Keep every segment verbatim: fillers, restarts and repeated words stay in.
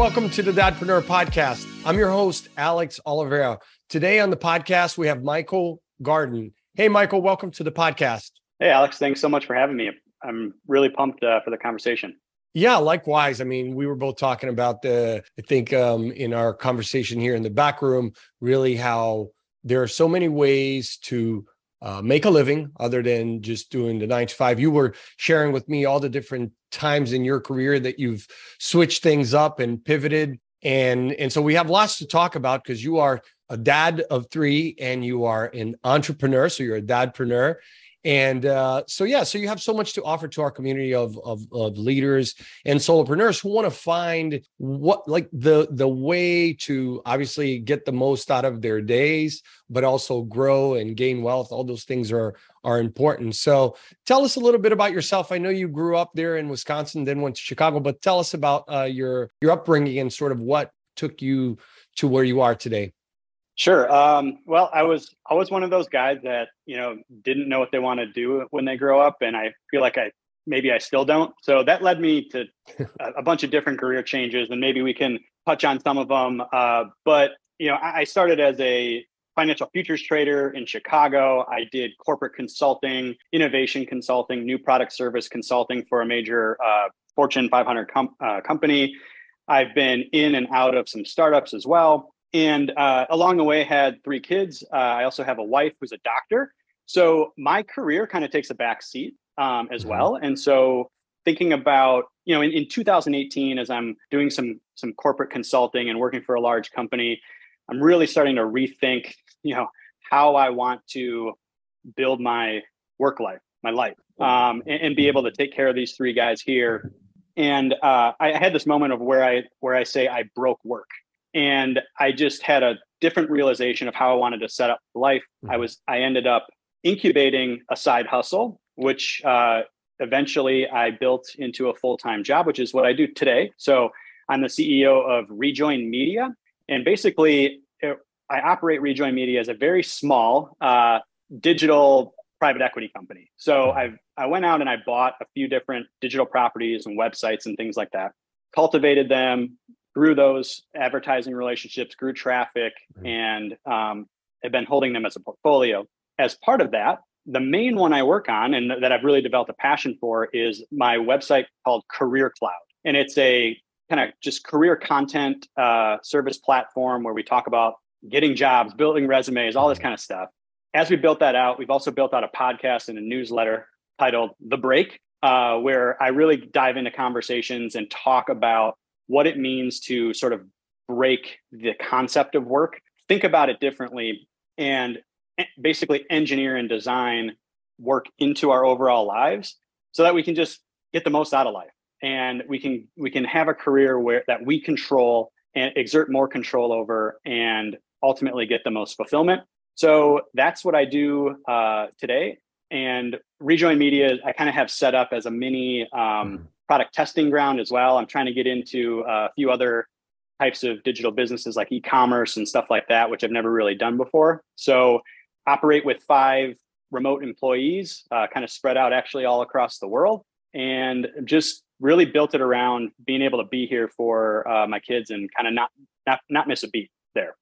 Welcome to the Dadpreneur Podcast. I'm your host, Alex Oliveira. Today on the podcast, we have Michael Gardon. Hey, Michael, welcome to the podcast. Hey, Alex, thanks so much for having me. I'm really pumped uh, for the conversation. Yeah, likewise. I mean, we were both talking about the, I think um, in our conversation here in the back room, really how there are so many ways to Uh, make a living other than just doing the nine to five. You were sharing with me all the different times in your career that you've switched things up and pivoted. And, and so we have lots to talk about because you are a dad of three and you are an entrepreneur. So you're a dadpreneur. And uh, so, yeah, so you have so much to offer to our community of, of, of leaders and solopreneurs who want to find what, like the, the way to obviously get the most out of their days, but also grow and gain wealth. All those things are, are important. So tell us a little bit about yourself. I know you grew up there in Wisconsin, then went to Chicago, but tell us about uh, your, your upbringing and sort of what took you to where you are today. Sure. Um, well, I was I was one of those guys that, you know, didn't know what they want to do when they grow up. And I feel like I maybe I still don't. So that led me to a bunch of different career changes, and maybe we can touch on some of them. Uh, but, you know, I, I started as a financial futures trader in Chicago. I did corporate consulting, innovation consulting, new product service consulting for a major uh, Fortune five hundred com- uh, company. I've been in and out of some startups as well. And uh, along the way, had three kids. Uh, I also have a wife who's a doctor. So my career kind of takes a back seat um, as well. And so thinking about, you know, in, in two thousand eighteen, as I'm doing some some corporate consulting and working for a large company, I'm really starting to rethink, you know, how I want to build my work life, my life, um, and, and be able to take care of these three guys here. And uh, I had this moment of where I where I say I broke work. And I just had a different realization of how I wanted to set up life. I was, I ended up incubating a side hustle, which uh, eventually I built into a full-time job, which is what I do today. So I'm the C E O of Rejoin Media. And basically, it, I operate Rejoin Media as a very small uh, digital private equity company. So I I went out and I bought a few different digital properties and websites and things like that, cultivated them, grew those advertising relationships, grew traffic, and um, have been holding them as a portfolio. As part of that, the main one I work on and th- that I've really developed a passion for is my website called Career Cloud. And it's a kind of just career content uh, service platform where we talk about getting jobs, building resumes, all this kind of stuff. As we built that out, we've also built out a podcast and a newsletter titled The Break, uh, where I really dive into conversations and talk about what it means to sort of break the concept of work, think about it differently, and basically engineer and design work into our overall lives so that we can just get the most out of life. And we can we can have a career where that we control and exert more control over and ultimately get the most fulfillment. So that's what I do uh, today. And Rejoin Media, I kind of have set up as a mini um, mm. product testing ground as well. I'm trying to get into a few other types of digital businesses like e-commerce and stuff like that, which I've never really done before. So operate with five remote employees, uh, kind of spread out actually all across the world, and just really built it around being able to be here for uh, my kids and kind of not, not, not miss a beat there.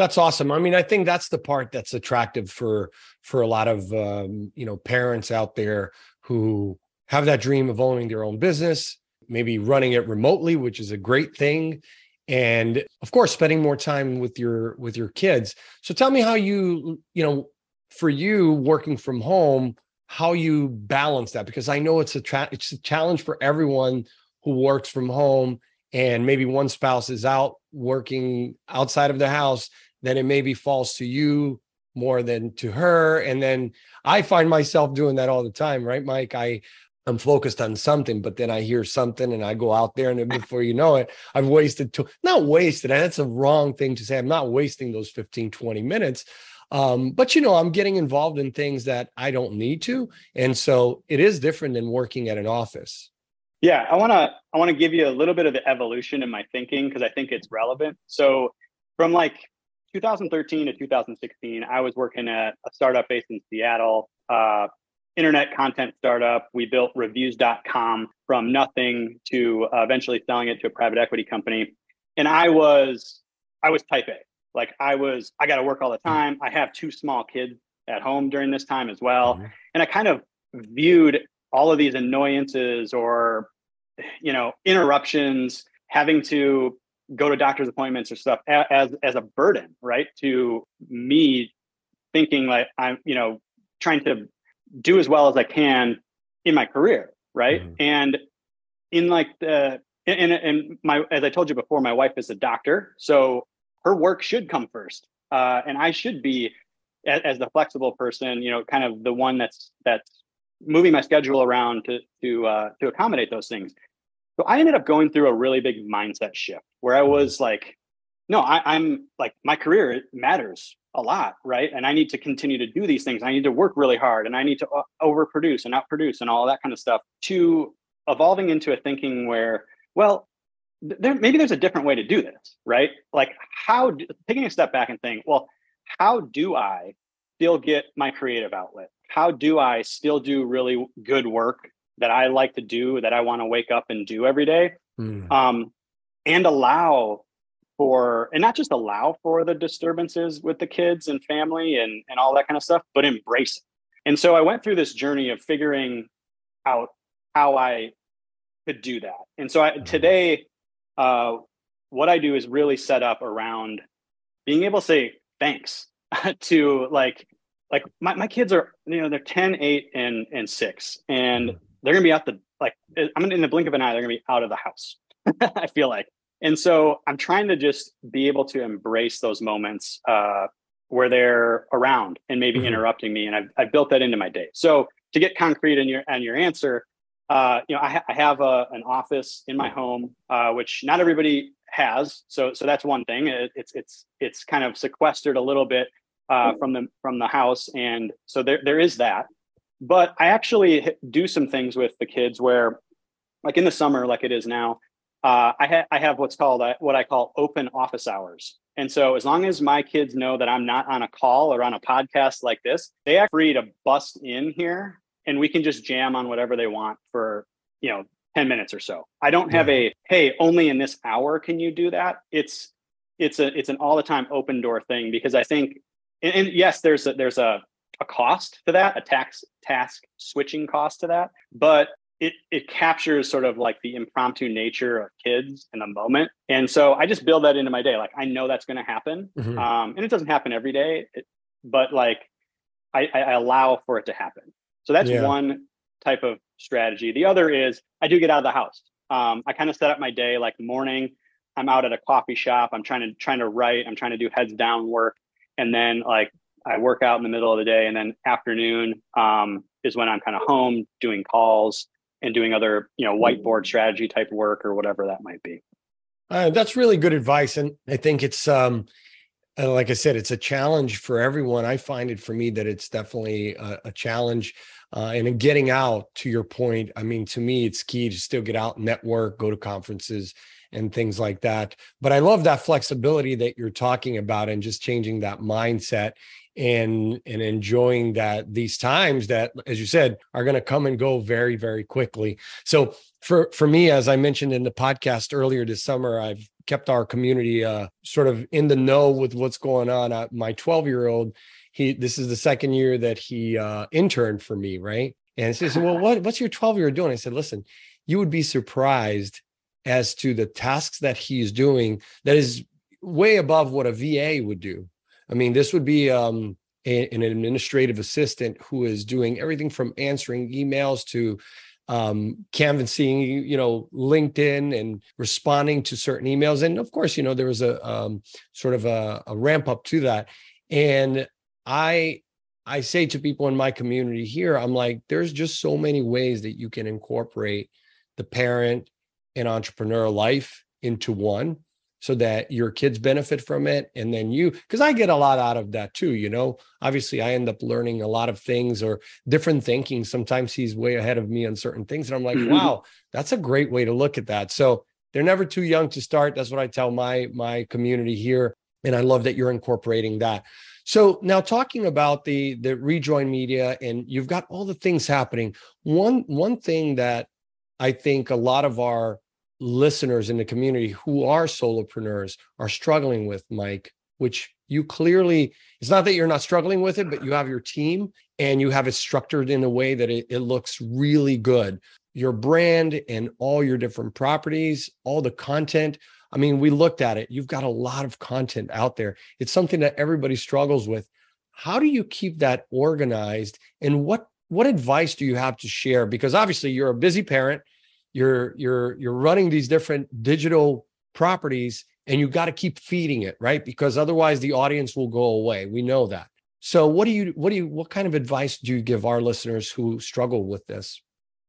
That's awesome. I mean, I think that's the part that's attractive for, for a lot of, um, you know, parents out there who have that dream of owning their own business, maybe running it remotely, which is a great thing. And of course, spending more time with your, with your kids. So tell me how you, you know, for you working from home, how you balance that, because I know it's a, tra- it's a challenge for everyone who works from home, and maybe one spouse is out working outside of the house, then it maybe falls to you more than to her. And then I find myself doing that all the time, right, Mike? I, I'm focused on something, but then I hear something and I go out there, and before you know it, I've wasted two, not wasted. That's a wrong thing to say. I'm not wasting those fifteen, twenty minutes. Um, but, you know, I'm getting involved in things that I don't need to. And so it is different than working at an office. Yeah, I want to I want to give you a little bit of the evolution in my thinking, because I think it's relevant. So from like two thousand thirteen to two thousand sixteen, I was working at a startup based in Seattle, uh, internet content startup. We built reviews dot com from nothing to uh, eventually selling it to a private equity company. And I was, I was type A. Like I was, I got to work all the time. I have two small kids at home during this time as well. And I kind of viewed all of these annoyances or, you know, interruptions, having to go to doctor's appointments or stuff as, as a burden, right? To me thinking like I'm, you know, trying to do as well as I can in my career. Right. Mm-hmm. And in like the, and, and my, as I told you before, my wife is a doctor, so her work should come first. Uh, and I should be as, as the flexible person, you know, kind of the one that's, that's moving my schedule around to, to, uh, to accommodate those things. So I ended up going through a really big mindset shift where I was like, no, I, I'm like, my career matters a lot, right? And I need to continue to do these things. I need to work really hard and I need to overproduce and outproduce and all that kind of stuff, to evolving into a thinking where, well, there, maybe there's a different way to do this, right? Like how, do, taking a step back and saying, well, how do I still get my creative outlet? How do I still do really good work that I like to do, that I want to wake up and do every day? Mm. Um, and allow for, and not just allow for the disturbances with the kids and family and, and all that kind of stuff, but embrace it. And so I went through this journey of figuring out how I could do that. And so I, today, uh, what I do is really set up around being able to say thanks to like, like my, my kids are, you know, they're ten, eight, and six, and they're going to be out the, like, I'm in the blink of an eye, they're going to be out of the house, I feel like. And so I'm trying to just be able to embrace those moments uh, where they're around and maybe mm-hmm. interrupting me. And I've, I've built that into my day. So to get concrete in your, on your answer, uh, you know, I, ha- I have a, an office in my home, uh, which not everybody has. So, so that's one thing. It, it's, it's, it's kind of sequestered a little bit uh, from the, from the house. And so there, there is that, but I actually do some things with the kids where like in the summer, like it is now, Uh, I, ha- I have what's called uh, what I call open office hours. And so as long as my kids know that I'm not on a call or on a podcast like this, they are free to bust in here and we can just jam on whatever they want for, you know, ten minutes or so. I don't have a, hey, only in this hour can you do that. It's, it's a, it's an all the time open door thing, because I think, and, and yes, there's a, there's a, a cost to that, a tax task switching cost to that, but It it captures sort of like the impromptu nature of kids in the moment. And so I just build that into my day. Like I know that's going to happen. Mm-hmm. Um, and it doesn't happen every day, it, but like I, I allow for it to happen. So that's yeah. one type of strategy. The other is I do get out of the house. Um, I kind of set up my day like morning. I'm out at a coffee shop. I'm trying to trying to write. I'm trying to do heads down work. And then like I work out in the middle of the day. And then afternoon um, is when I'm kind of home doing calls and doing other, you know, whiteboard strategy type work or whatever that might be. Uh, that's really good advice. And I think it's, um, like I said, it's a challenge for everyone. I find it for me that it's definitely a, a challenge. Uh, and in getting out, to your point, I mean, to me, it's key to still get out, network, go to conferences and things like that. But I love that flexibility that you're talking about and just changing that mindset and and enjoying that these times that, as you said, are going to come and go very, very quickly. So for, for me, as I mentioned in the podcast earlier this summer, I've kept our community uh, sort of in the know with what's going on. I, my twelve-year-old, he this is the second year that he uh, interned for me, right? And he says, well, what, what's your twelve-year-old doing? I said, listen, you would be surprised as to the tasks that he's doing that is way above what a V A would do. I mean, this would be um, a, an administrative assistant who is doing everything from answering emails to um, canvassing, you know, LinkedIn and responding to certain emails. And of course, you know, there was a um, sort of a, a ramp up to that. And I, I say to people in my community here, I'm like, there's just so many ways that you can incorporate the parent and entrepreneur life into one, so that your kids benefit from it. And then you, because I get a lot out of that too, you know, obviously I end up learning a lot of things or different thinking. Sometimes he's way ahead of me on certain things. And I'm like, mm-hmm. wow, that's a great way to look at that. So they're never too young to start. That's what I tell my, my community here. And I love that you're incorporating that. So now talking about the, the Rejoin Media, and you've got all the things happening. One, one thing that I think a lot of our listeners in the community who are solopreneurs are struggling with, Mike, which you clearly, it's not that you're not struggling with it, but you have your team and you have it structured in a way that it, it looks really good. Your brand and all your different properties, all the content. I mean, we looked at it. You've got a lot of content out there. It's something that everybody struggles with. How do you keep that organized? And what what advice do you have to share? Because obviously you're a busy parent. You're you're you're running these different digital properties and you got to keep feeding it, right? Because otherwise the audience will go away. We know that. So what do you what do you what kind of advice do you give our listeners who struggle with this?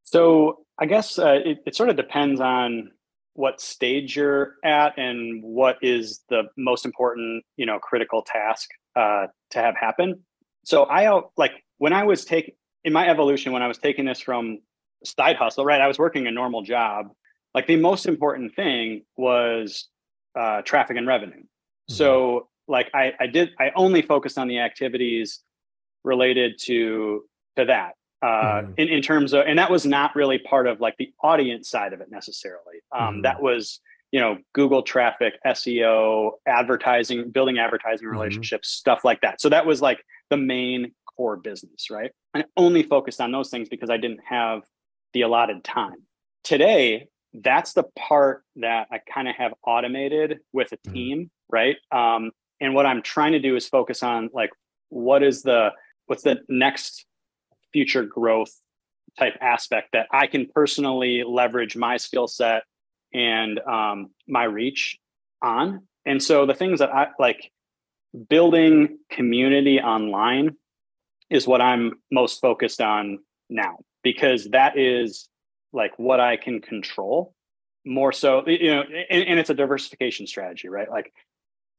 So I guess uh, it, it sort of depends on what stage you're at and what is the most important, you know, critical task uh, to have happen. So I like when I was taking in my evolution, when I was taking this from side hustle, right? I was working a normal job. Like the most important thing was uh, traffic and revenue. Mm-hmm. So like I, I did, I only focused on the activities related to to that. Uh, mm-hmm. in, in terms of, and that was not really part of like the audience side of it necessarily. Um, mm-hmm. That was, you know, Google traffic, S E O, advertising, building advertising relationships, mm-hmm. stuff like that. So that was like the main core business, right? And I only focused on those things because I didn't have the allotted time. Today, that's the part that I kind of have automated with a team, mm-hmm. right? Um, and what I'm trying to do is focus on like, what is the, what's the next future growth type aspect that I can personally leverage my skill set and um, my reach on. And so the things that I like building community online is what I'm most focused on now, because that is like what I can control more so, you know, and, and it's a diversification strategy, right? Like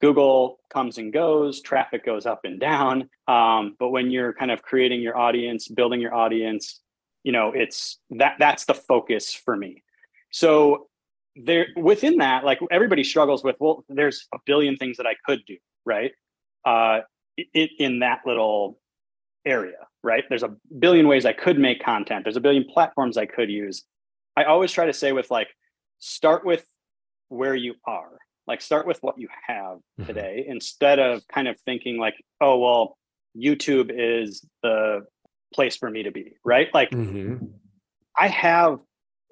Google comes and goes, traffic goes up and down. Um, but when you're kind of creating your audience, building your audience, you know, it's that that's the focus for me. So there within that, like everybody struggles with, well, there's a billion things that I could do, right? Uh, it, in that little area, right? There's a billion ways I could make content. There's a billion platforms I could use. I always try to say with like, start with where you are. Like start with what you have today, mm-hmm. instead of kind of thinking like, oh, well, YouTube is the place for me to be, right? Like mm-hmm. I have,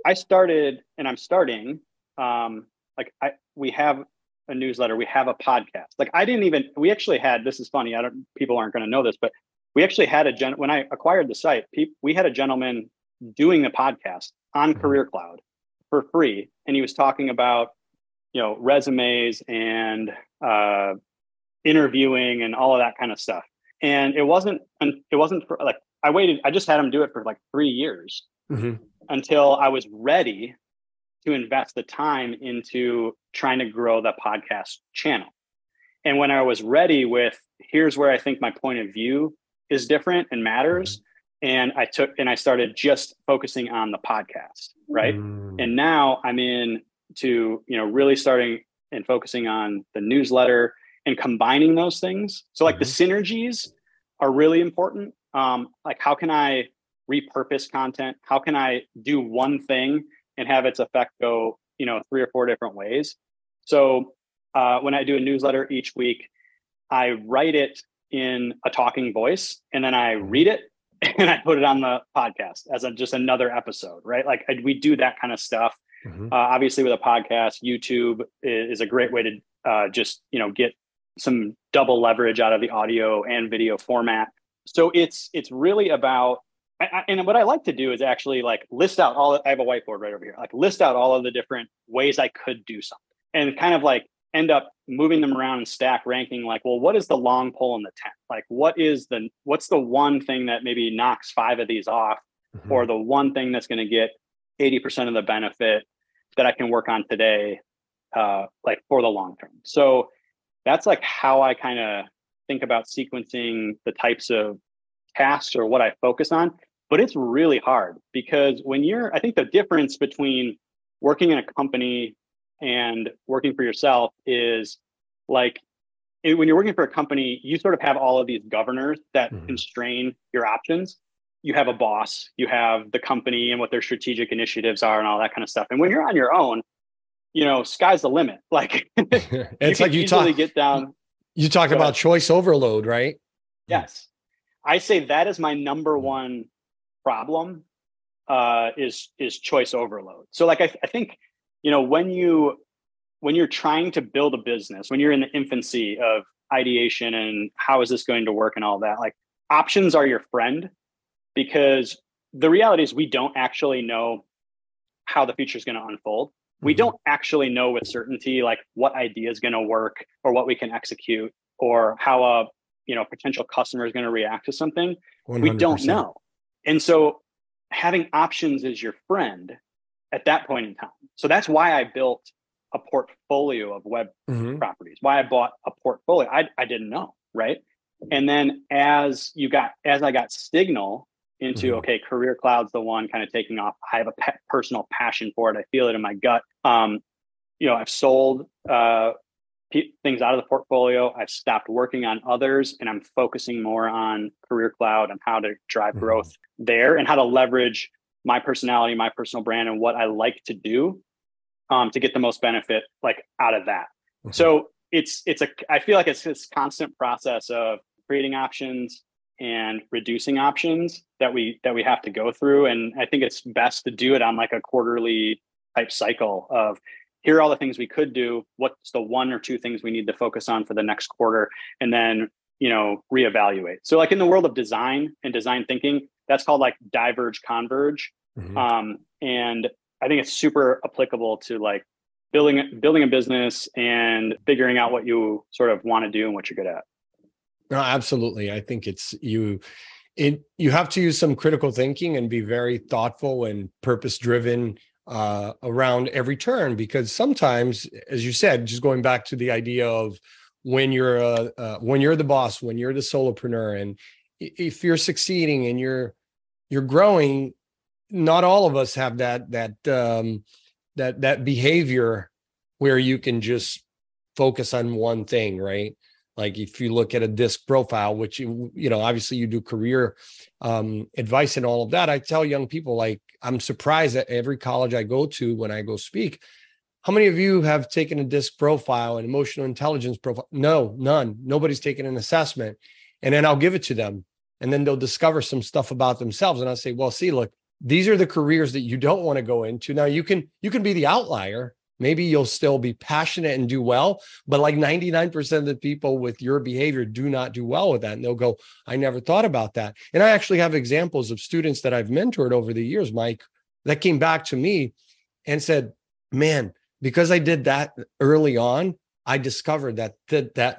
I started and I'm starting, um, like I, we have a newsletter, we have a podcast. Like I didn't even, we actually had, this is funny. I don't, people aren't going to know this, but we actually had a gen, when I acquired the site, pe- we had a gentleman doing the podcast on mm-hmm. Career Cloud for free. And he was talking about, you know, resumes and uh, interviewing and all of that kind of stuff. And it wasn't, it wasn't for like, I waited, I just had him do it for like three years mm-hmm. until I was ready to invest the time into trying to grow the podcast channel. And when I was ready with, here's where I think my point of view is different and matters. Mm-hmm. And I took, and I started just focusing on the podcast, right? Mm-hmm. And now I'm in, to, you know, really starting and focusing on the newsletter and combining those things. So like mm-hmm. the synergies are really important. Um, like how can I repurpose content? How can I do one thing and have its effect go, you know, three or four different ways? So uh, when I do a newsletter each week, I write it in a talking voice and then I read it and I put it on the podcast as a, just another episode, right? Like I, we do that kind of stuff. Mm-hmm. Uh, obviously with a podcast, YouTube is, is a great way to uh, just, you know, get some double leverage out of the audio and video format. So it's, it's really about, I, I, and what I like to do is actually like list out all, I have a whiteboard right over here, like list out all of the different ways I could do something and kind of like end up moving them around and stack ranking, like, well, what is the long pole in the tent? Like, what is the, what's the one thing that maybe knocks five of these off mm-hmm. or the one thing that's going to get eighty percent of the benefit that I can work on today, uh, like for the long term. So that's like how I kind of think about sequencing the types of tasks or what I focus on. But it's really hard because when you're, I think the difference between working in a company and working for yourself is like it, when you're working for a company, you sort of have all of these governors that mm-hmm. constrain your options. You have a boss, you have the company and what their strategic initiatives are and all that kind of stuff. And when you're on your own, you know, sky's the limit. Like it's you can like you easily talk, get down. You talked about ahead. Choice overload, right? Yes. I say that is my number one problem uh, is, is choice overload. So like, I, I think, you know, when you, when you're trying to build a business, when you're in the infancy of ideation and how is this going to work and all that, like options are your friend, because the reality is we don't actually know how the future is going to unfold. We don't actually know with certainty, like what idea is going to work or what we can execute or how a, you know, potential customer is going to react to something. one hundred percent. We don't know. And so having options is your friend at that point in time. So that's why I built a portfolio of web mm-hmm. properties, why I bought a portfolio. I, I didn't know. Right. And then as you got, as I got signal into, mm-hmm. okay, Career Cloud's the one kind of taking off. I have a pe- personal passion for it. I feel it in my gut. Um, you know, I've sold uh, pe- things out of the portfolio. I've stopped working on others and I'm focusing more on Career Cloud and how to drive mm-hmm. growth there and how to leverage my personality, my personal brand and what I like to do um, to get the most benefit like out of that. Mm-hmm. So it's, it's a, I feel like it's this constant process of creating options and reducing options that we that we have to go through. And I think it's best to do it on like a quarterly type cycle of here are all the things we could do. What's the one or two things we need to focus on for the next quarter? And then, you know, reevaluate. So like in the world of design and design thinking, that's called like diverge, converge. Mm-hmm. Um, and I think it's super applicable to like building building a business and figuring out what you sort of want to do and what you're good at. No, absolutely. I think it's you, it, you have to use some critical thinking and be very thoughtful and purpose driven uh, around every turn, because sometimes, as you said, just going back to the idea of when you're a, uh, when you're the boss, when you're the solopreneur, and if you're succeeding and you're, you're growing, not all of us have that, that, um, that, that behavior where you can just focus on one thing, right? Like if you look at a DISC profile, which, you, you know, obviously you do career um, advice and all of that. I tell young people, like, I'm surprised at every college I go to when I go speak, how many of you have taken a DISC profile, an emotional intelligence profile? No, none. Nobody's taken an assessment. And then I'll give it to them. And then they'll discover some stuff about themselves. And I'll say, well, see, look, these are the careers that you don't want to go into. Now you can, you can be the outlier. Maybe you'll still be passionate and do well, but like ninety-nine percent of the people with your behavior do not do well with that. And they'll go, I never thought about that. And I actually have examples of students that I've mentored over the years, Mike, that came back to me and said, man, because I did that early on, I discovered that, that, that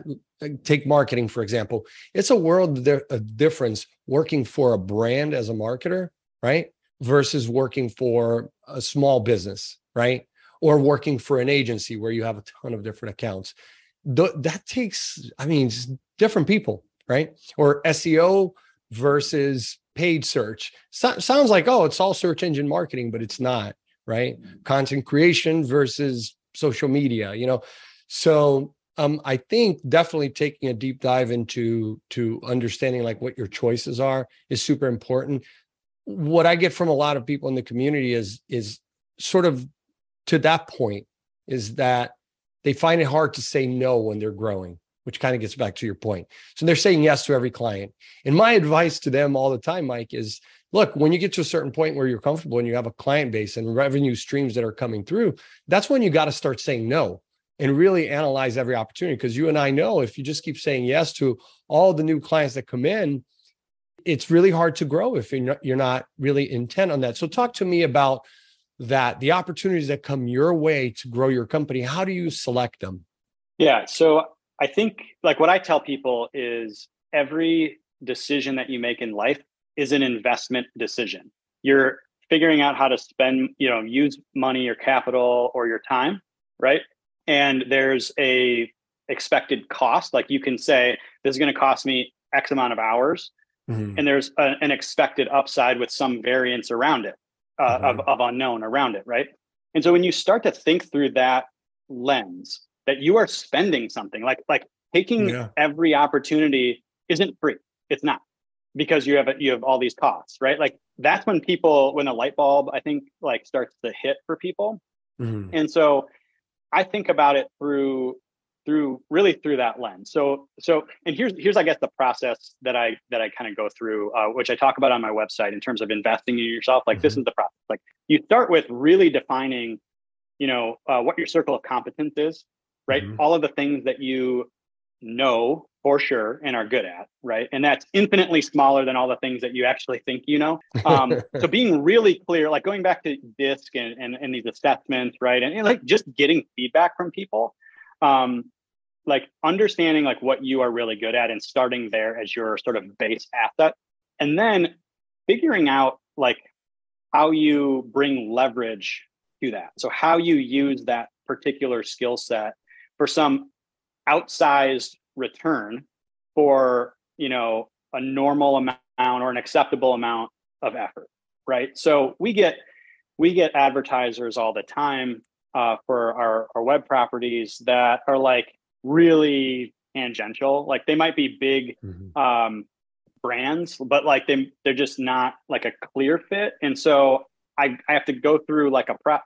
take marketing, for example, it's a world of difference working for a brand as a marketer, right? Versus working for a small business, right? Or working for an agency where you have a ton of different accounts. Th- that takes, I mean, different people, right? Or S E O versus paid search. So- sounds like, oh, it's all search engine marketing, but it's not, right? Content creation versus social media, you know? So um, I think definitely taking a deep dive into to understanding like what your choices are is super important. What I get from a lot of people in the community is is sort of, to that point, is that they find it hard to say no when they're growing, which kind of gets back to your point. So they're saying yes to every client. And my advice to them all the time, Mike, is look, when you get to a certain point where you're comfortable and you have a client base and revenue streams that are coming through, that's when you got to start saying no and really analyze every opportunity. Because you and I know if you just keep saying yes to all the new clients that come in, it's really hard to grow if you're not, you're not really intent on that. So talk to me about that, the opportunities that come your way to grow your company, how do you select them? Yeah. So I think like what I tell people is every decision that you make in life is an investment decision. You're figuring out how to spend, you know, use money or capital or your time, right? And there's a expected cost. Like you can say, this is going to cost me X amount of hours. Mm-hmm. And there's a, an expected upside with some variance around it. Uh, mm-hmm. of, of unknown around it, right? And so when you start to think through that lens, that you are spending something, like like Taking yeah. every opportunity isn't free. It's not, because you have a, you have all these costs, right? Like that's when people, when the light bulb, I think, like starts to hit for people. Mm-hmm. And so I think about it through through really through that lens. So so and here's here's I guess the process that I that I kind of go through, uh, which I talk about on my website in terms of investing in yourself. Like mm-hmm. this is the process. Like you start with really defining, you know, uh, what your circle of competence is, right? Mm-hmm. All of the things that you know for sure and are good at, right? And that's infinitely smaller than all the things that you actually think you know. Um, so being really clear, like going back to DISC and, and, and these assessments, right? And, and like just getting feedback from people, um, like understanding like what you are really good at and starting there as your sort of base asset. And then figuring out like how you bring leverage to that. So how you use that particular skill set for some outsized return for, you know, a normal amount or an acceptable amount of effort, right? So we get we get advertisers all the time uh, for our, our web properties that are like really tangential. Like they might be big mm-hmm. um, brands, but like they they're just not like a clear fit. And so I I have to go through like a pro.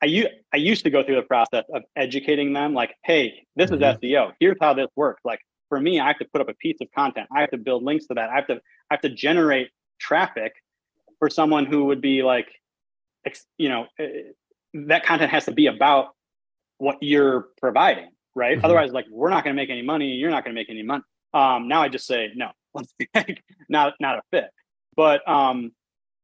I, I used to go through the process of educating them like, hey, this mm-hmm. is S E O. Here's how this works. Like for me, I have to put up a piece of content. I have to build links to that. I have to, I have to generate traffic for someone who would be like, you know, that content has to be about what you're providing, right? Mm-hmm. Otherwise, like we're not going to make any money. You're not going to make any money. Um, now I just say, no, not, not a fit. But, um,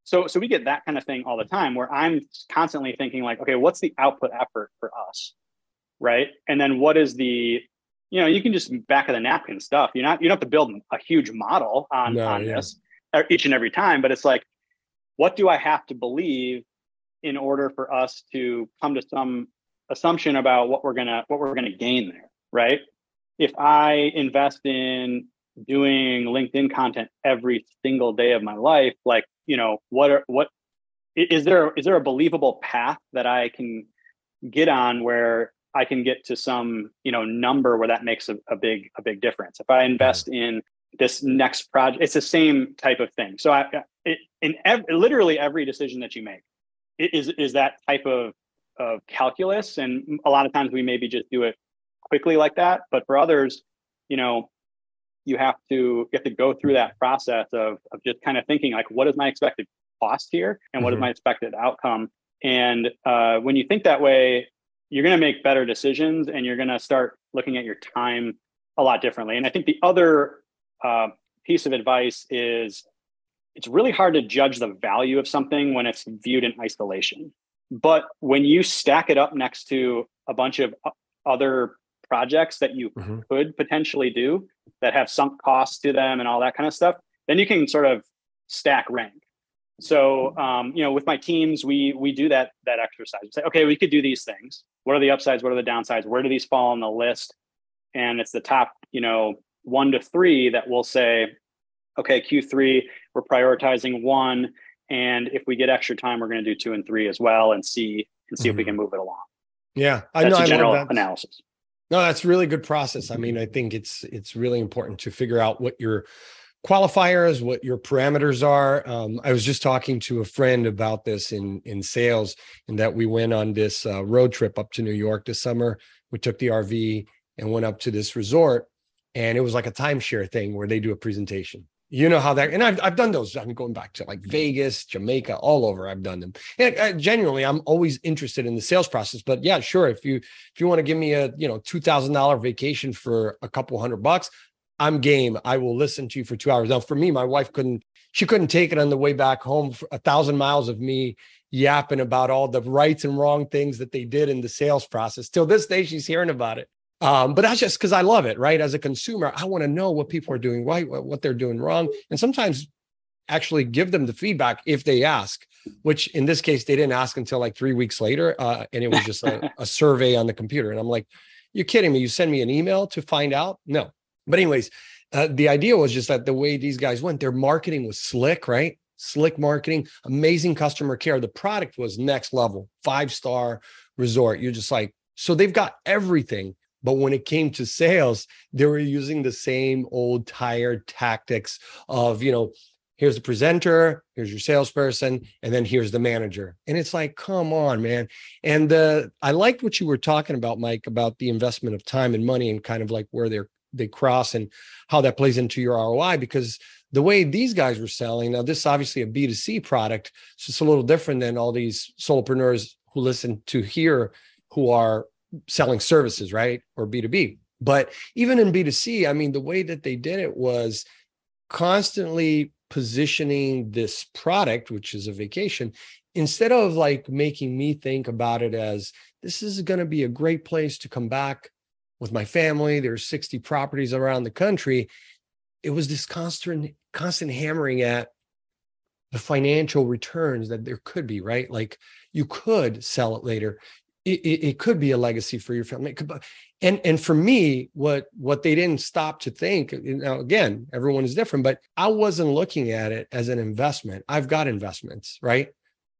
So so we get that kind of thing all the time where I'm constantly thinking like, okay, what's the output effort for us, right? And then what is the, you know, you can just back of the napkin stuff. You're not, you don't have to build a huge model on, no, on yeah. this each and every time, but it's like, what do I have to believe in order for us to come to some assumption about what we're gonna, what we're gonna gain there, right? If I invest in doing LinkedIn content every single day of my life, like, you know, what are, what is there, is there a believable path that I can get on where I can get to some, you know, number where that makes a, a big, a big difference? If I invest in this next project, it's the same type of thing. So I, it, in ev- literally every decision that you make is, is that type of, of calculus. And a lot of times we maybe just do it quickly like that, but for others, you know, you have to you have to go through that process of, of just kind of thinking like, what is my expected cost here? And what mm-hmm. is my expected outcome? And uh, when you think that way, you're going to make better decisions and you're going to start looking at your time a lot differently. And I think the other uh, piece of advice is it's really hard to judge the value of something when it's viewed in isolation. But when you stack it up next to a bunch of other projects that you mm-hmm. could potentially do that have sunk costs to them and all that kind of stuff, then you can sort of stack rank. So, um, you know, with my teams, we we do that that exercise. We say, okay, we could do these things. What are the upsides? What are the downsides? Where do these fall on the list? And it's the top, you know, one to three that we'll say, okay, Q three, we're prioritizing one. And if we get extra time, we're going to do two and three as well and see and see mm-hmm. if we can move it along. Yeah, I That's know. a general I love that. analysis. No, that's a really good process. I mean, I think it's it's really important to figure out what your qualifiers, what your parameters are. Um, I was just talking to a friend about this in in sales, and that we went on this uh, road trip up to New York this summer. We took the R V and went up to this resort, and it was like a timeshare thing where they do a presentation. You know how that, and I've I've done those. I'm going back to like Vegas, Jamaica, all over. I've done them. And I, genuinely, I'm always interested in the sales process. But yeah, sure. If you if you want to give me a you know two thousand dollar vacation for a couple hundred bucks, I'm game. I will listen to you for two hours. Now, for me, my wife couldn't. She couldn't take it on the way back home. For a thousand miles of me yapping about all the rights and wrong things that they did in the sales process. Till this day, she's hearing about it. Um, but that's just because I love it, right? As a consumer, I want to know what people are doing right, what, what they're doing wrong, and sometimes actually give them the feedback if they ask, which in this case, they didn't ask until like three weeks later. Uh, and it was just a, a survey on the computer. And I'm like, you're kidding me. You send me an email to find out? No. But anyways, uh, the idea was just that the way these guys went, their marketing was slick, right? Slick marketing, amazing customer care. The product was next level, five-star resort. You're just like, so they've got everything. But when it came to sales, they were using the same old tired tactics of, you know, here's the presenter, here's your salesperson, and then here's the manager. And it's like, come on, man. And uh, I liked what you were talking about, Mike, about the investment of time and money and kind of like where they're, they cross and how that plays into your R O I, because the way these guys were selling, now this is obviously a B two C product, so it's a little different than all these solopreneurs who listen to here who are selling services, right? Or B two B. But even in B two C, I mean, the way that they did it was constantly positioning this product, which is a vacation, instead of like making me think about it as this is going to be a great place to come back with my family. There's sixty properties around the country. It was this constant, constant hammering at the financial returns that there could be, right? Like you could sell it later. It, it, it could be a legacy for your family. It could, and, and for me, what, what they didn't stop to think, you know, again, everyone is different, but I wasn't looking at it as an investment. I've got investments, right?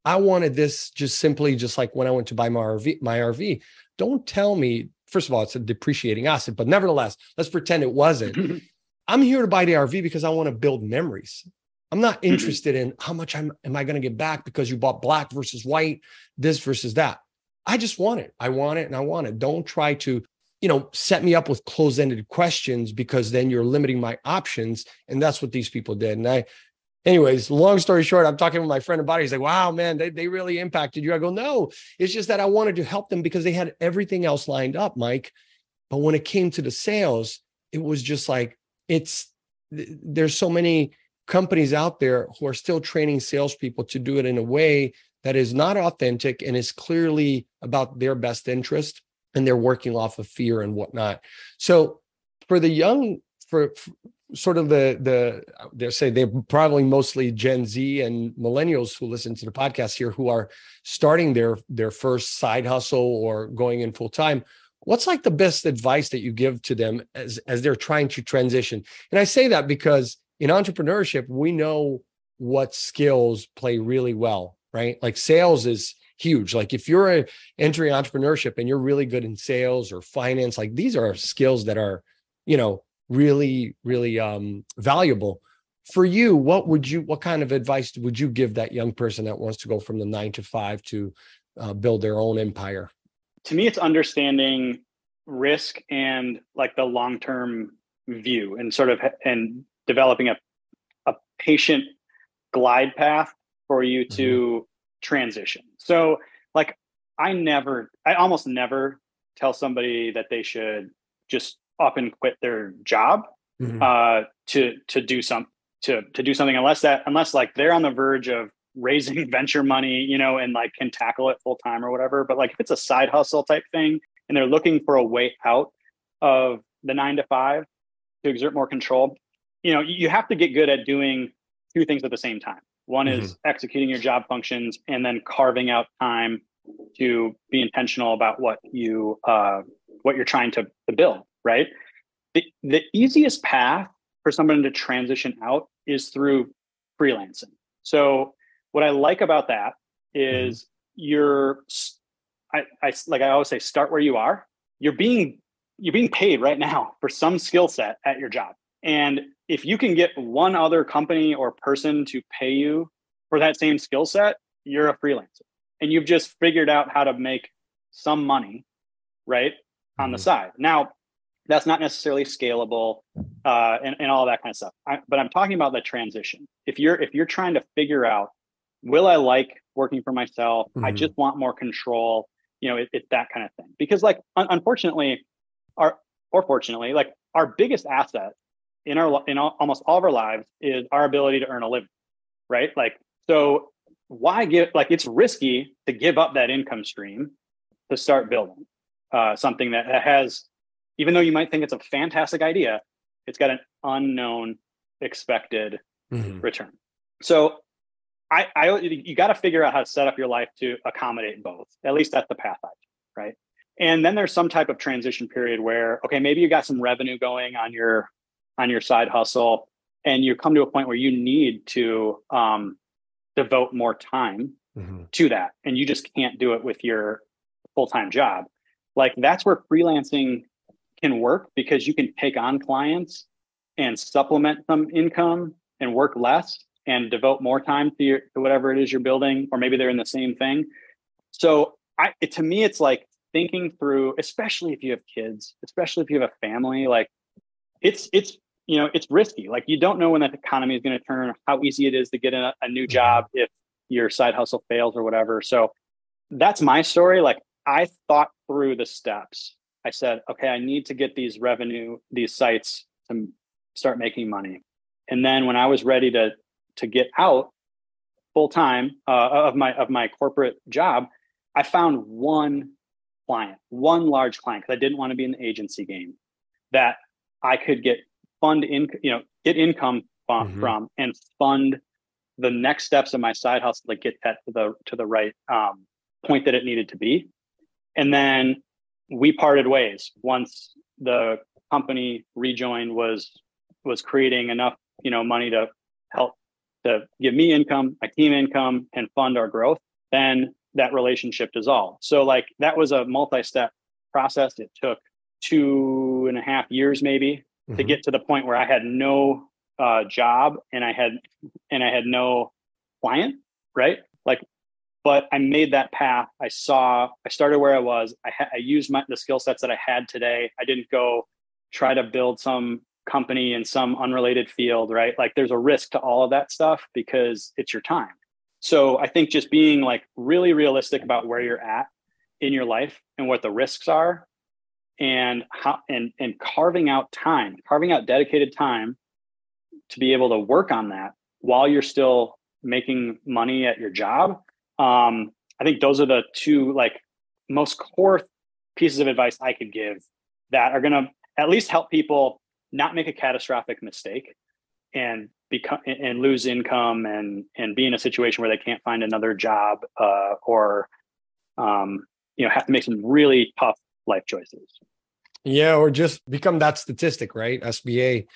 I wanted this just simply, just like when I went to buy my R V, my R V, don't tell me, first of all, it's a depreciating asset, but nevertheless, let's pretend it wasn't. I'm here to buy the R V because I want to build memories. I'm not interested in how much I'm, am I going to get back because you bought black versus white, this versus that. I just want it. I want it and I want it. Don't try to, you know, set me up with closed-ended questions because then you're limiting my options. And that's what these people did. And I, anyways, long story short, I'm talking with my friend about it. He's like, wow, man, they, they really impacted you. I go, no, it's just that I wanted to help them because they had everything else lined up, Mike. But when it came to the sales, it was just like, it's there's so many companies out there who are still training salespeople to do it in a way that is not authentic and is clearly about their best interest, and they're working off of fear and whatnot. So for the young, for, for sort of the the they say they're probably mostly Gen Z and millennials who listen to the podcast here who are starting their their first side hustle or going in full time. What's like the best advice that you give to them as, as they're trying to transition? And I say that because in entrepreneurship, we know what skills play really well, right? Like sales is huge. Like if you're a, entering entrepreneurship and you're really good in sales or finance, like these are skills that are, you know, really, really um, valuable. For you, what would you, what kind of advice would you give that young person that wants to go from the nine to five to uh, build their own empire? To me, it's understanding risk and like the long-term view and sort of and developing a, a patient glide path for you to mm-hmm. transition. So like I never, I almost never tell somebody that they should just up and quit their job mm-hmm. uh, to to do some to to do something unless that unless like they're on the verge of raising venture money, you know, and like can tackle it full time or whatever. But like if it's a side hustle type thing and they're looking for a way out of the nine to five to exert more control, you know, you have to get good at doing two things at the same time. One mm-hmm. is executing your job functions and then carving out time to be intentional about what you uh, what you're trying to, to build, right? The, the easiest path for someone to transition out is through freelancing. So what I like about that is you're, I, I like I always say, start where you are. You're being you're being paid right now for some skill set at your job, and if you can get one other company or person to pay you for that same skill set, you're a freelancer, and you've just figured out how to make some money, right, on the side. Now, that's not necessarily scalable, uh, and and all that kind of stuff. I, but I'm talking about the transition. If you're if you're trying to figure out, will I like working for myself? Mm-hmm. I just want more control. You know, it's it, that kind of thing. Because like, un- unfortunately, our, or fortunately, like our biggest asset in our, in all, almost all of our lives is our ability to earn a living, right? Like, so why give, like it's risky to give up that income stream to start building uh, something that has, even though you might think it's a fantastic idea, it's got an unknown expected mm-hmm. return. So I, I, you got to figure out how to set up your life to accommodate both. At least that's the path I do, right? And then there's some type of transition period where, okay, maybe you got some revenue going on your on your side hustle, and you come to a point where you need to um, devote more time mm-hmm. to that, and you just can't do it with your full-time job. Like that's where freelancing can work because you can take on clients and supplement some income and work less and devote more time to, your, to whatever it is you're building, or maybe they're in the same thing. So I, it, to me, it's like thinking through, especially if you have kids, especially if you have a family, like it's, it's, you know, it's risky. Like you don't know when that economy is going to turn, how easy it is to get in a, a new job if your side hustle fails or whatever. So that's my story. Like I thought through the steps. I said, okay, I need to get these revenue, these sites to start making money. And then when I was ready to, to get out full time uh, of my, of my corporate job, I found one client, one large client, because I didn't want to be in the agency game, that I could get fund in, you know, get income from, mm-hmm. from and fund the next steps of my side hustle to get that to the, to the right um, point that it needed to be. And then we parted ways once the company Rejoin was, was creating enough, you know, money to help to give me income, my team income, and fund our growth. Then that relationship dissolved. So like that was a multi-step process. It took two and a half years maybe mm-hmm. to get to the point where I had no uh, job and I had, and I had no client, right? Like, but I made that path. I saw, I started where I was. I, ha- I used my, the skill sets that I had today. I didn't go try to build some company in some unrelated field, right? Like there's a risk to all of that stuff because it's your time. So I think just being like really realistic about where you're at in your life and what the risks are, and how, and, and carving out time, carving out dedicated time to be able to work on that while you're still making money at your job. Um, I think those are the two like most core pieces of advice I could give that are going to at least help people not make a catastrophic mistake and become and lose income and, and be in a situation where they can't find another job uh, or, um, you know, have to make some really tough life choices. Yeah. Or just become that statistic, right? S B A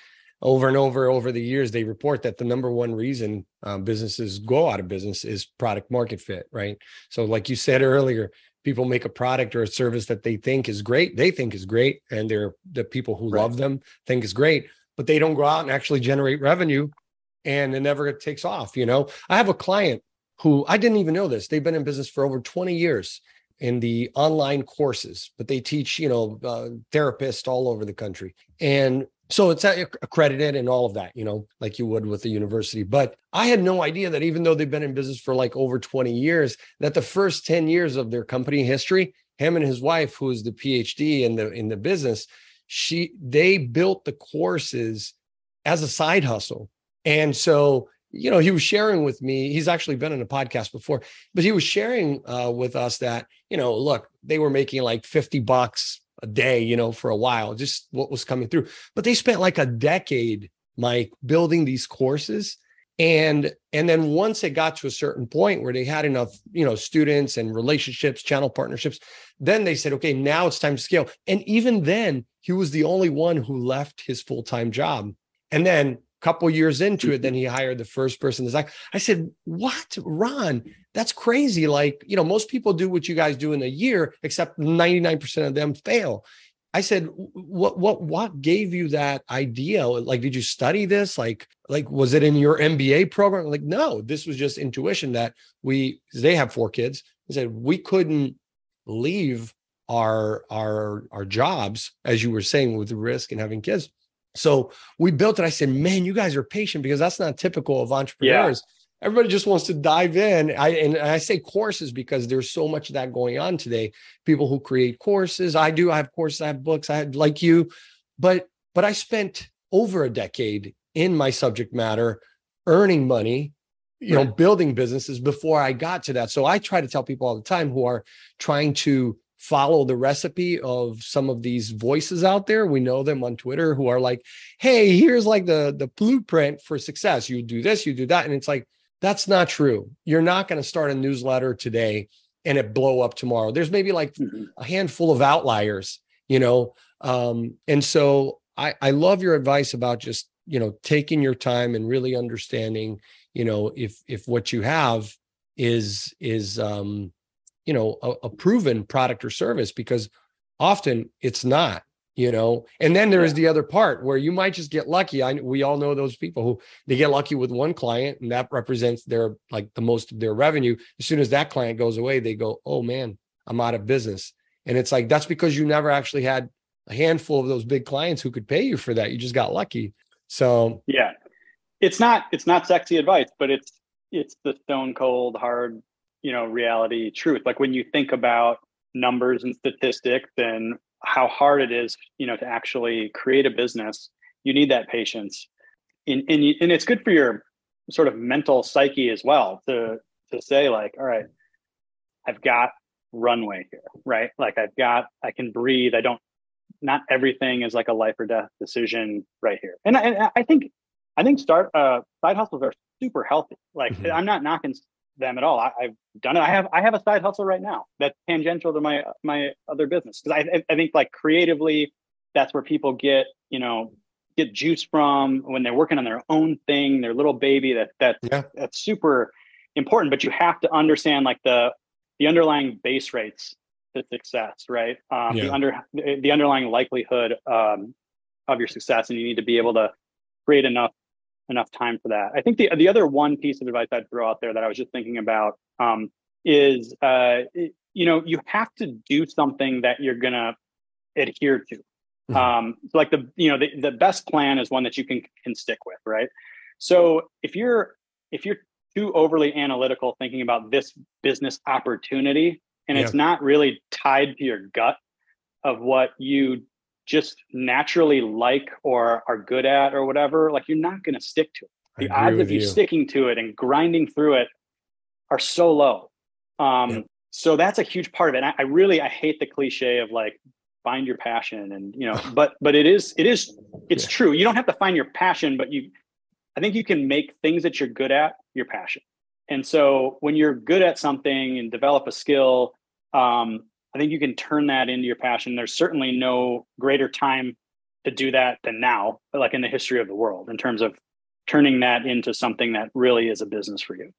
over and over, over the years, they report that the number one reason uh, businesses go out of business is product market fit, right? So like you said earlier, people make a product or a service that they think is great. They think is great. And they're the people who right. love them think is great, but they don't go out and actually generate revenue and it never takes off. You know, I have a client who I didn't even know this. They've been in business for over twenty years in the online courses, but they teach, you know, uh, therapists all over the country. And so it's accredited and all of that, you know, like you would with the university. But I had no idea that even though they've been in business for like over twenty years, that the first ten years of their company history, him and his wife, who is the PhD in the in the business, she they built the courses as a side hustle. And so, you know, he was sharing with me, he's actually been on a podcast before, but he was sharing uh, with us that, you know, look, they were making like fifty bucks a day, you know, for a while, just what was coming through. But they spent like a decade, Mike, building these courses. And, and then once it got to a certain point where they had enough, you know, students and relationships, channel partnerships, then they said, okay, now it's time to scale. And even then he was the only one who left his full-time job. And then a couple years into it, then he hired the first person. That's like, I said, what, Ron, that's crazy. Like, you know, most people do what you guys do in a year, except ninety-nine percent of them fail. I said, what, what, what gave you that idea? Like, did you study this? Like, like, was it in your M B A program? Like, no, this was just intuition that we, they have four kids. I said, we couldn't leave our, our, our jobs, as you were saying, with the risk and having kids. So we built it. I said, man, you guys are patient because that's not typical of entrepreneurs. Yeah. Everybody just wants to dive in. I, and I say courses because there's so much of that going on today. People who create courses. I do. I have courses. I have books. I have, like you, but, but I spent over a decade in my subject matter, earning money, you right. know, building businesses before I got to that. So I try to tell people all the time who are trying to follow the recipe of some of these voices out there. We know them on Twitter who are like, hey, here's like the, the blueprint for success. You do this, you do that. And it's like, that's not true. You're not going to start a newsletter today and it blow up tomorrow. There's maybe like mm-hmm. a handful of outliers, you know? Um, and so I, I love your advice about just, you know, taking your time and really understanding, you know, if, if what you have is, is, um, you know, a, a proven product or service, because often it's not. you know? And then there is the other part where you might just get lucky. I, we all know those people who they get lucky with one client and that represents their, like the most of their revenue. As soon as that client goes away, they go, oh man, I'm out of business. And it's like, that's because you never actually had a handful of those big clients who could pay you for that. You just got lucky. So yeah, it's not, it's not sexy advice, but it's, it's the stone cold, hard, you know, reality truth. Like when you think about numbers and statistics and how hard it is, you know, to actually create a business, you need that patience. And, and, you, and it's good for your sort of mental psyche as well to, to say like, all right, I've got runway here, right? Like I've got, I can breathe. I don't, not everything is like a life or death decision right here. And I, and I think, I think start uh, side hustles are super healthy. Like mm-hmm. I'm not knocking them at all. I, I've done it. I have I have a side hustle right now that's tangential to my my other business because I I think like creatively that's where people get you know get juice from when they're working on their own thing, their little baby. That that yeah. that's super important. But you have to understand like the the underlying base rates to success, right? Um, yeah. The under the underlying likelihood um, of your success, and you need to be able to create enough. enough time for that. I think the the other one piece of advice I'd throw out there that I was just thinking about um, is, uh, you know, you have to do something that you're going to adhere to. Mm-hmm. Um, like the, you know, the, the best plan is one that you can, can stick with. Right. So if you're, if you're too overly analytical thinking about this business opportunity, and yeah. it's not really tied to your gut of what you just naturally like or are good at or whatever, like you're not going to stick to it. The odds of you, you sticking to it and grinding through it are so low. Um, yeah. So that's a huge part of it. And I, I really, I hate the cliche of like, find your passion and, you know, but, but it is, it is, it's yeah. true. You don't have to find your passion, but you, I think you can make things that you're good at your passion. And so when you're good at something and develop a skill, um, I think you can turn that into your passion. There's certainly no greater time to do that than now, like in the history of the world, in terms of turning that into something that really is a business for you.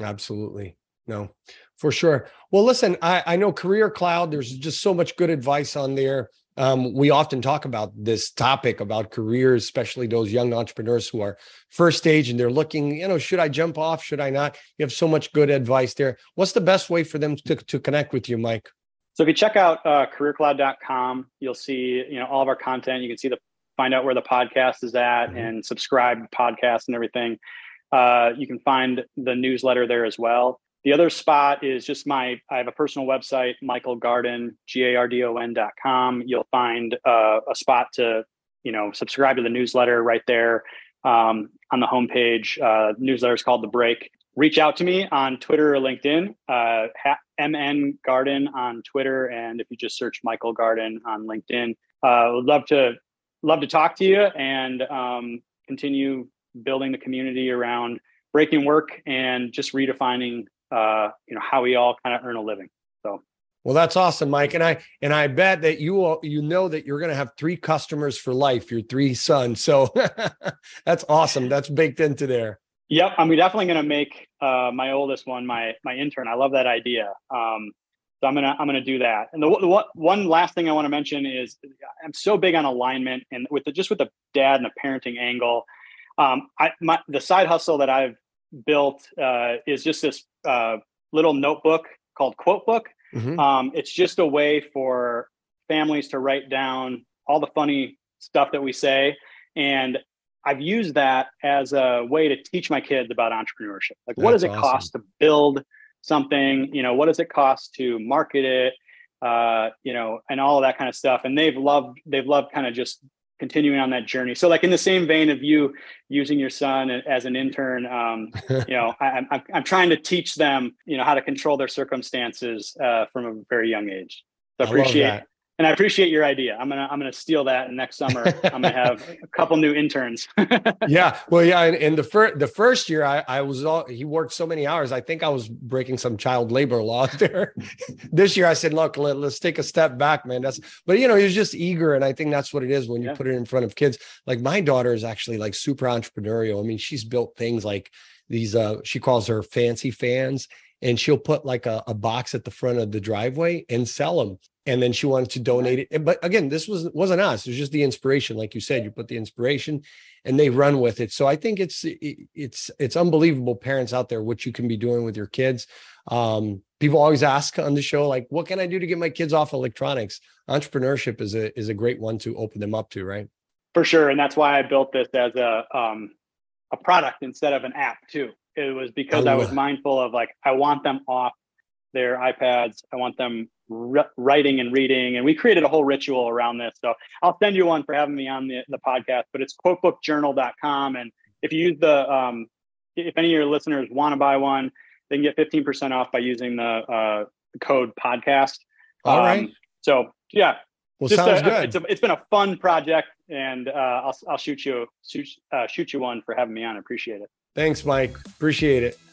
Absolutely. No, for sure. Well, listen, I, I know Career Cloud, there's just so much good advice on there. Um, we often talk about this topic about careers, especially those young entrepreneurs who are first stage and they're looking, you know, should I jump off? Should I not? You have so much good advice there. What's the best way for them to, to connect with you, Mike? So if you check out uh, career cloud dot com, you'll see you know all of our content. You can see the find out where the podcast is at mm-hmm. and subscribe to podcasts and everything. Uh, you can find the newsletter there as well. The other spot is just my I have a personal website, Michael Gardon, G A R D O N dot com. You'll find uh, a spot to you know subscribe to the newsletter right there um, on the homepage. Uh, newsletter is called The Break. Reach out to me on Twitter or LinkedIn, uh, M N Garden on Twitter. And if you just search Michael Garden on LinkedIn, uh, would love to, love to talk to you and um, continue building the community around breaking work and just redefining, uh, you know, how we all kind of earn a living. So. Well, that's awesome, Mike. And I, and I bet that you all, you know, that you're going to have three customers for life, your three sons. So that's awesome. That's baked into there. Yep, I'm definitely going to make uh, my oldest one my my intern. I love that idea. Um, so I'm gonna I'm gonna do that. And the, the one last thing I want to mention is I'm so big on alignment and with the, just with the dad and the parenting angle. Um, I my the side hustle that I've built uh, is just this uh, little notebook called Quotebook. Mm-hmm. Um, it's just a way for families to write down all the funny stuff that we say and. I've used that as a way to teach my kids about entrepreneurship. Like, what That's does it awesome. cost to build something? You know, what does it cost to market it? Uh, you know, and all of that kind of stuff. And they've loved, they've loved kind of just continuing on that journey. So, like in the same vein of you using your son as an intern, um, you know, I, I'm I'm trying to teach them, you know, how to control their circumstances uh, from a very young age. So I appreciate. I love that. And I appreciate your idea. I'm gonna I'm gonna steal that, and next summer I'm gonna have a couple new interns. yeah, well, yeah. And, and the first the first year I, I was all he worked so many hours. I think I was breaking some child labor laws there. This year I said, look, let, let's take a step back, man. That's but you know he was just eager, and I think that's what it is when you yeah. put it in front of kids. Like my daughter is actually like super entrepreneurial. I mean, she's built things like these. Uh, she calls her fancy fans, and she'll put like a, a box at the front of the driveway and sell them. And then she wanted to donate it. But again, this was, wasn't us. It was just the inspiration. Like you said, you put the inspiration and they run with it. So I think it's, it's, it's unbelievable, parents out there, what you can be doing with your kids. Um, people always ask on the show, like, what can I do to get my kids off electronics? Entrepreneurship is a, is a great one to open them up to, right? For sure. And that's why I built this as a, um, a product instead of an app too. It was because I, I was mindful of, like, I want them off their iPads. I want them re- writing and reading. And we created a whole ritual around this. So I'll send you one for having me on the, the podcast, but it's quotebook journal dot com. And if you use the, um, if any of your listeners want to buy one, they can get fifteen percent off by using the uh, code podcast. All um, right. So yeah. Well, just sounds a, good. It's, a, it's been a fun project, and uh, I'll, I'll shoot you, shoot, uh, shoot you one for having me on. I appreciate it. Thanks, Mike. Appreciate it.